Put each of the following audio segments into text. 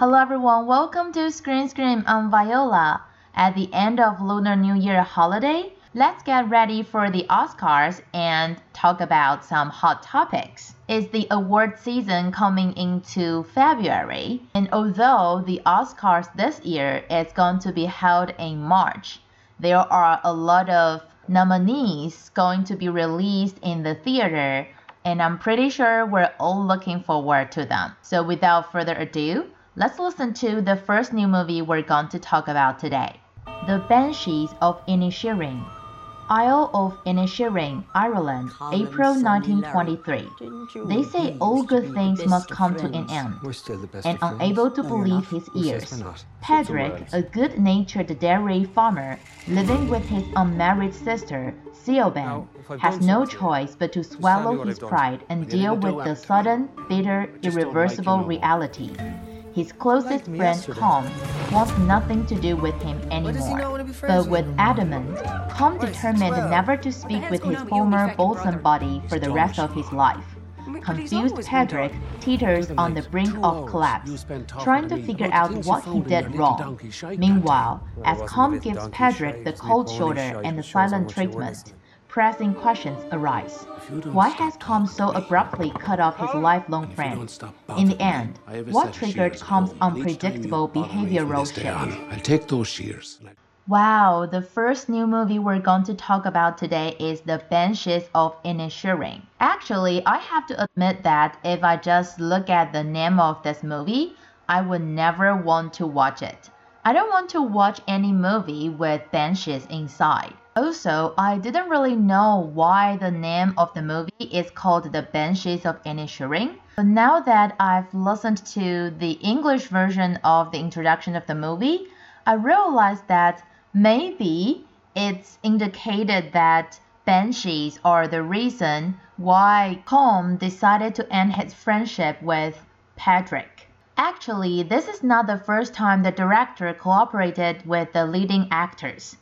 Hello everyone, welcome to Screen Scream on Viola. At the end of Lunar New Year holiday, let's get ready for the Oscars and talk about some hot topics. It's the award season coming into February, and although the Oscars this year is going to be held in March, there are a lot of nominees going to be released in the theater, and I'm pretty sure we're all looking forward to them. So without further ado, let's listen to the first new movie we're going to talk about today, The Banshees of Inisherin, Isle of Inisherin, Ireland, April 1923. They say all good things must come to an end, and unable to believe his ears, Pádraic, a good-natured dairy farmer, living with his unmarried sister, Siobhán, has no choice but to swallow his pride and deal with the sudden, bitter, irreversible reality. His closest friend, Calm, wants nothing to do with him anymore, but with adamant, Calm determined never to speak with his former bosun buddy for the rest of his life. Confused, Pádraic teeters on the brink of collapse, trying to figure out what he did wrong. Meanwhile, as Calm gives Pádraic the cold shoulder and the silent treatment, pressing questions arise. Why has Calm so abruptly cut off his lifelong friend? In the end, what triggered Calm's unpredictable behavioral shift? I'll take those shears. Wow, the first new movie we're going to talk about today is The Banshees of Inisherin. Actually, I have to admit that if I just look at the name of this movie, I would never want to watch it. I don't want to watch any movie with banshees inside. Also, I didn't really know why the name of the movie is called The Banshees of Inisherin, but now that I've listened to the English version of the introduction of the movie, I realized that maybe it's indicated that banshees are the reason why Calm decided to end his friendship with Pádraic. Actually, this is not the first time the director cooperated with the leading actors.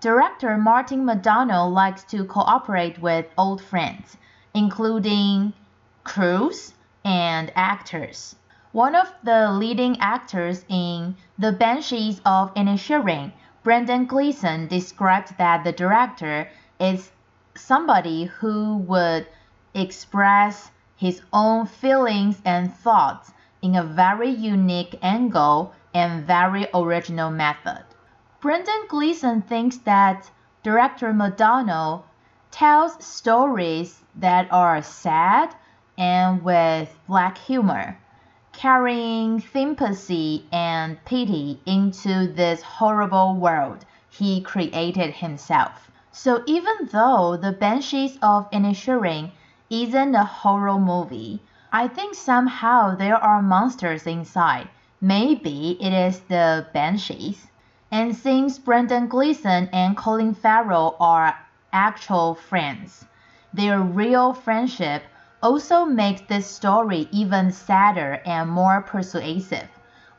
Director Martin McDonagh likes to cooperate with old friends, including crews and actors. One of the leading actors in The Banshees of Inisherin, Brendan Gleeson, described that the director is somebody who would express his own feelings and thoughts in a very unique angle and very original method. Brendan Gleeson thinks that director McDonagh tells stories that are sad and with black humor, carrying sympathy and pity into this horrible world he created himself. So even though The Banshees of Inisherin isn't a horror movie, I think somehow there are monsters inside. Maybe it is the banshees. And since Brendan Gleeson and Colin Farrell are actual friends, their real friendship also makes this story even sadder and more persuasive.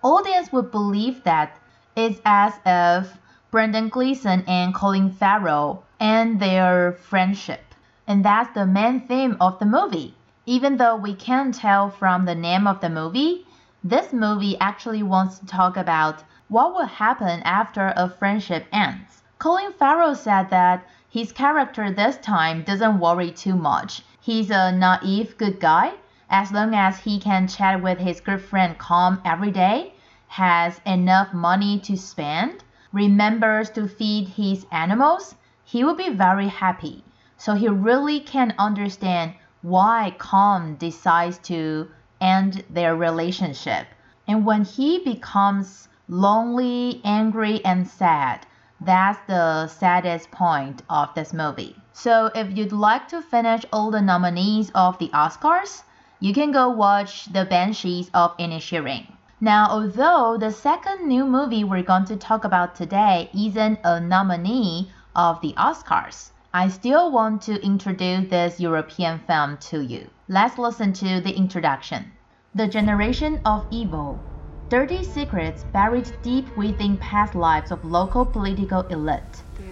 Audience would believe that it's as if Brendan Gleeson and Colin Farrell end their friendship. And that's the main theme of the movie. Even though we can tell from the name of the movie, this movie actually wants to talk about what will happen after a friendship ends. Colin Farrell said that his character this time doesn't worry too much. He's a naive good guy. As long as he can chat with his good friend Calm every day, has enough money to spend, remembers to feed his animals, he will be very happy. So he really can't understand why Calm decides to end their relationship. And when he becomes lonely, angry, and sad, that's the saddest point of this movie. So if you'd like to finish all the nominees of the Oscars, you can go watch The Banshees of Inisherin. Now, although the second new movie we're going to talk about today isn't a nominee of the Oscars, I still want to introduce this European film to you. Let's listen to the introduction. The Generation of Evil. Dirty secrets buried deep within past lives of local political elite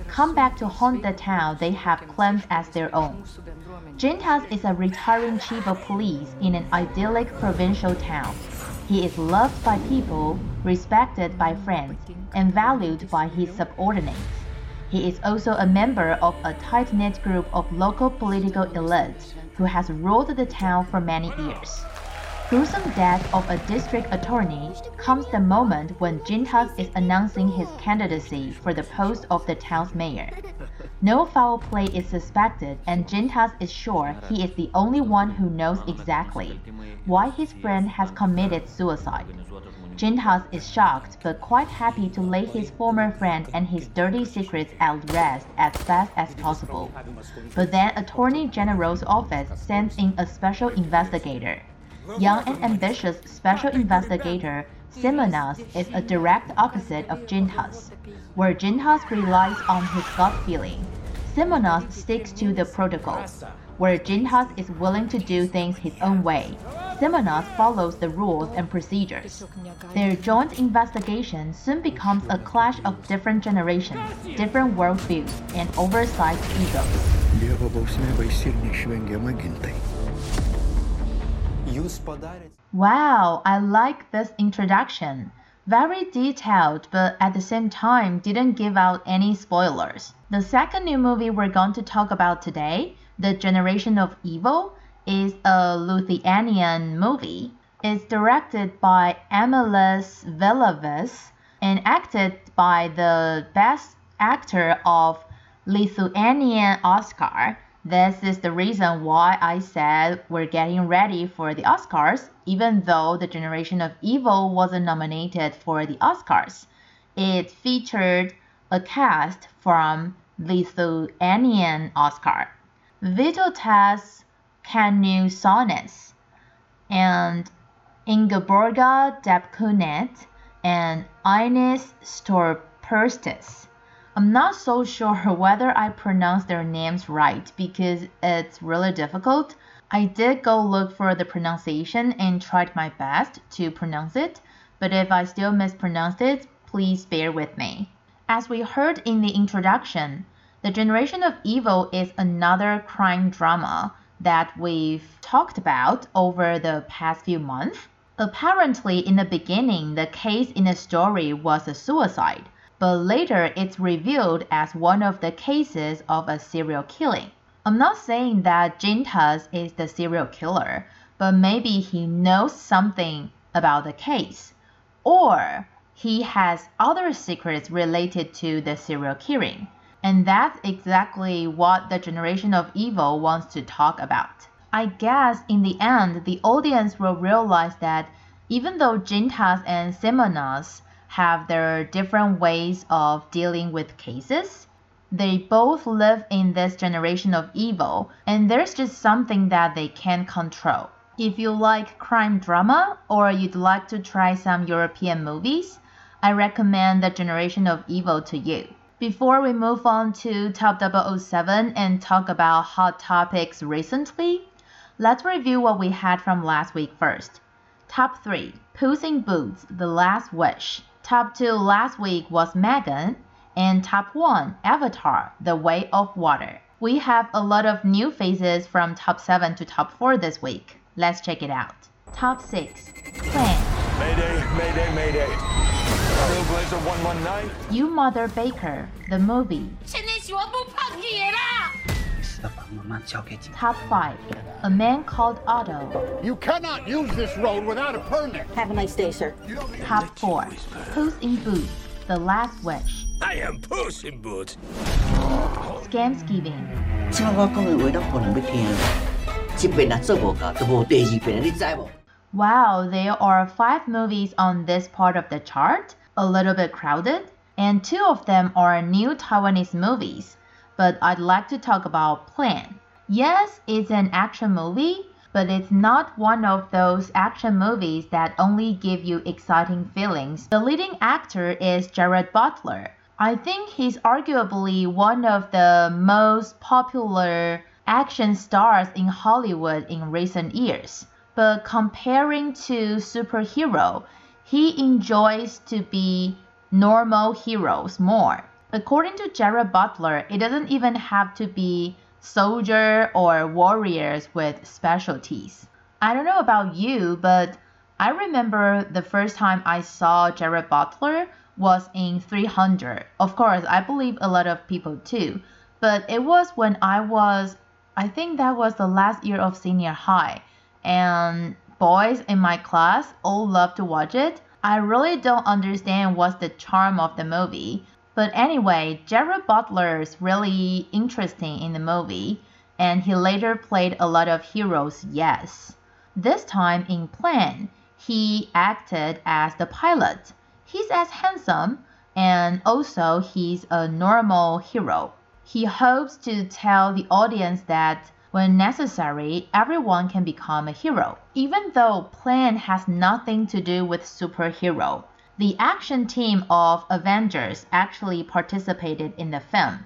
come back to haunt the town they have claimed as their own. Gintas is a retiring chief of police in an idyllic provincial town He is loved by people, respected by friends, and valued by his subordinates. He is also a member of a tight-knit group of local political elites who has ruled the town for many years. Gruesome death of a district attorney comes the moment when Jintak is announcing his candidacy for the post of the town's mayor. No foul play is suspected, and Jintak is sure he is the only one who knows exactly why his friend has committed suicide. Jintak is shocked but quite happy to lay his former friend and his dirty secrets at rest as fast as possible. But then Attorney General's office sends in a special investigator. Young and ambitious special investigator Simonas is a direct opposite of Jintas. Where Jintas relies on his gut feeling, Simonas sticks to the protocol. Where Jintas is willing to do things his own way, Simonas follows the rules and procedures. Their joint investigation soon becomes a clash of different generations, different worldviews, and oversized egos. Wow, I like this introduction. Very detailed, but at the same time didn't give out any spoilers. The second new movie we're going to talk about today, The Generation of Evil, is a Lithuanian movie. It's directed by Amelis Villavis and acted by the best actor of Lithuanian Oscar. This is the reason why I said we're getting ready for the Oscars, even though The Generation of Evil wasn't nominated for the Oscars. It featured a cast from Lithuanian Oscar, Vytotas Canu Sonis, and Ingeborga Dabkunet, and Ines Storperstis. I'm not so sure whether I pronounced their names right because it's really difficult. I did go look for the pronunciation and tried my best to pronounce it, but if I still mispronounce it, please bear with me. As we heard in the introduction, The Generation of Evil is another crime drama that we've talked about over the past few months. Apparently, in the beginning, the case in the story was a suicide. But later it's revealed as one of the cases of a serial killing. I'm not saying that Jintas is the serial killer, but maybe he knows something about the case, or he has other secrets related to the serial killing. And that's exactly what The Generation of Evil wants to talk about. I guess in the end, the audience will realize that even though Jintas and Simonas have their different ways of dealing with cases, they both live in this generation of evil, and there's just something that they can't control. If you like crime drama, or you'd like to try some European movies, I recommend The Generation of Evil to you. Before we move on to Top 007 and talk about hot topics recently, let's review what we had from last week first. Top 3, Puss in Boots: The Last Wish. Top 2 last week was M3GAN, and Top 1, Avatar: The Way of Water. We have a lot of new faces from Top 7 to Top 4 this week. Let's check it out. Top 6, Plane. Mayday, mayday, mayday. Trailblazer 119. You Mother Baker, the movie. Top 5, A Man Called Otto. You cannot use this road without a permit. Have a nice day, sir. Top 4, Puss in Boots: The Last Wish. I am Puss in Boots. Scamsgiving. Wow, there are 5 movies on this part of the chart, a little bit crowded, and 2 of them are new Taiwanese movies. But I'd like to talk about Plane. Yes, it's an action movie, but it's not one of those action movies that only give you exciting feelings. The leading actor is Jared Butler. I think he's arguably one of the most popular action stars in Hollywood in recent years. But comparing to superhero, he enjoys to be normal heroes more. According to Jared Butler, it doesn't even have to be soldier or warriors with specialties. I don't know about you, but I remember the first time I saw Jared Butler was in 300. Of course, I believe a lot of people too, but it was when I think that was the last year of senior high, and boys in my class all loved to watch it. I really don't understand what's the charm of the movie. But anyway, Gerard Butler is really interesting in the movie, and he later played a lot of heroes, yes. This time in Plane, he acted as the pilot. He's as handsome, and also he's a normal hero. He hopes to tell the audience that when necessary, everyone can become a hero. Even though Plane has nothing to do with superhero, the action team of Avengers actually participated in the film.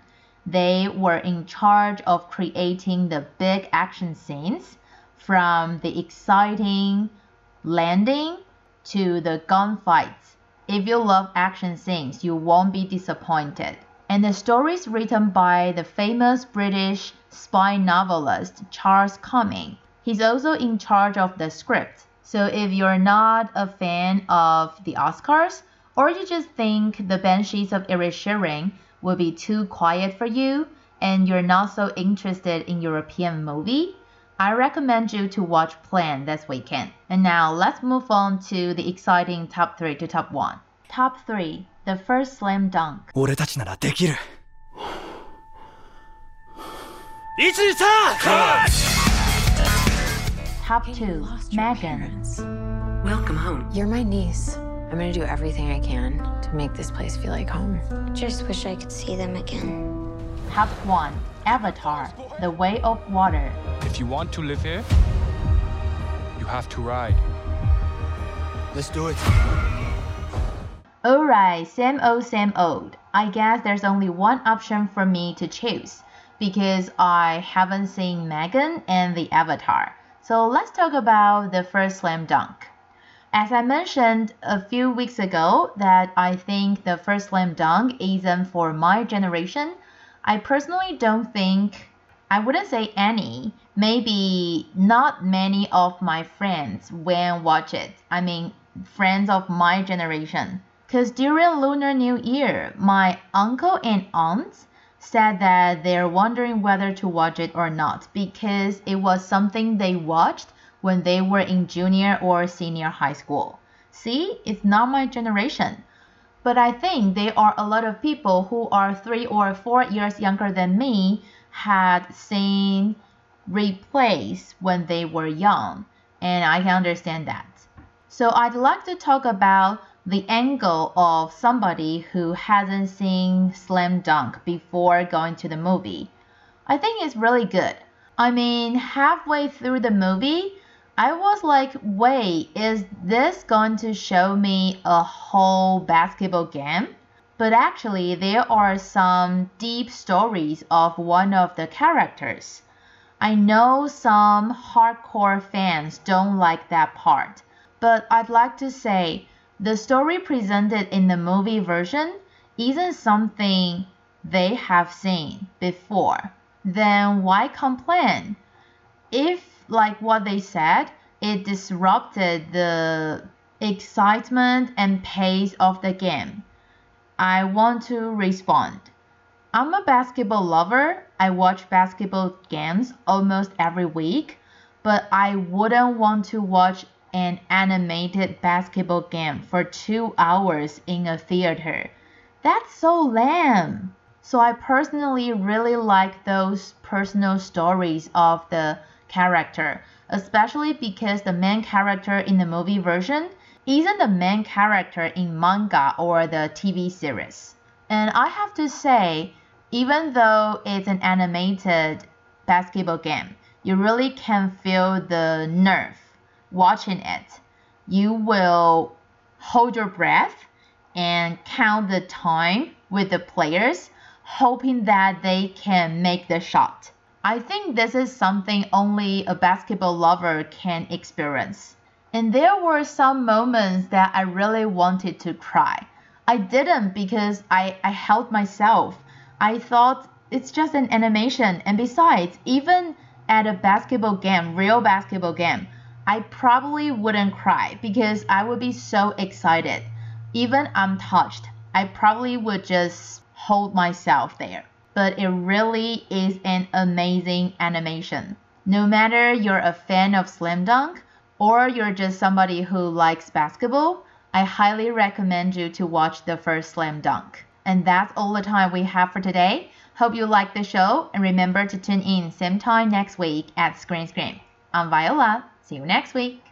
They were in charge of creating the big action scenes, from the exciting landing to the gunfights. If you love action scenes, you won't be disappointed. And the stories written by the famous British spy novelist Charles Cumming. He's also in charge of the script. So if you're not a fan of the Oscars, or you just think The Banshees of Inisherin will be too quiet for you, and you're not so interested in European movie, I recommend you to watch Plane this weekend. And now let's move on to the exciting top 3 to top 1. Top 3, The First Slam Dunk. 俺たちならできる。Top 2, M3GAN. Welcome home. You're my niece. I'm gonna do everything I can to make this place feel like home. Just wish I could see them again. Top 1, Avatar: The Way of Water. If you want to live here, you have to ride. Let's do it. Alright, same old, same old. I guess there's only one option for me to choose, because I haven't seen M3GAN and the Avatar. So let's talk about The First Slam Dunk. As I mentioned a few weeks ago that I think The First Slam Dunk isn't for my generation. I personally don't think, I wouldn't say any, maybe not many of my friends when watch it. I mean, friends of my generation. Because during Lunar New Year, my uncle and aunt said that they're wondering whether to watch it or not, because it was something they watched when they were in junior or senior high school. See, it's not my generation. But I think there are a lot of people who are 3 or 4 years younger than me had seen replays when they were young, and I can understand that. So I'd like to talk about the angle of somebody who hasn't seen Slam Dunk before going to the movie. I think it's really good. I mean, halfway through the movie, I was like, wait, is this going to show me a whole basketball game? But actually, there are some deep stories of one of the characters. I know some hardcore fans don't like that part, but I'd like to say, the story presented in the movie version isn't something they have seen before. Then why complain? If, like what they said, it disrupted the excitement and pace of the game, I want to respond. I'm a basketball lover. I watch basketball games almost every week, but I wouldn't want to watch an animated basketball game for 2 hours in a theater. That's so lame. So I personally really like those personal stories of the character, especially because the main character in the movie version isn't the main character in manga or the TV series. And I have to say, even though it's an animated basketball game, you really can feel the nerve watching it. You will hold your breath and count the time with the players, hoping that they can make the shot. I think this is something only a basketball lover can experience. And there were some moments that I really wanted to cry. I didn't, because I held myself. I thought it's just an animation, and besides, even at a basketball game, real basketball game, I probably wouldn't cry because I would be so excited. Even I'm touched, I probably would just hold myself there. But it really is an amazing animation. No matter you're a fan of slam dunk or you're just somebody who likes basketball, I highly recommend you to watch The First Slam Dunk. And that's all the time we have for today. Hope you liked the show, and remember to tune in same time next week at Screen Scream. I'm Viola. See you next week.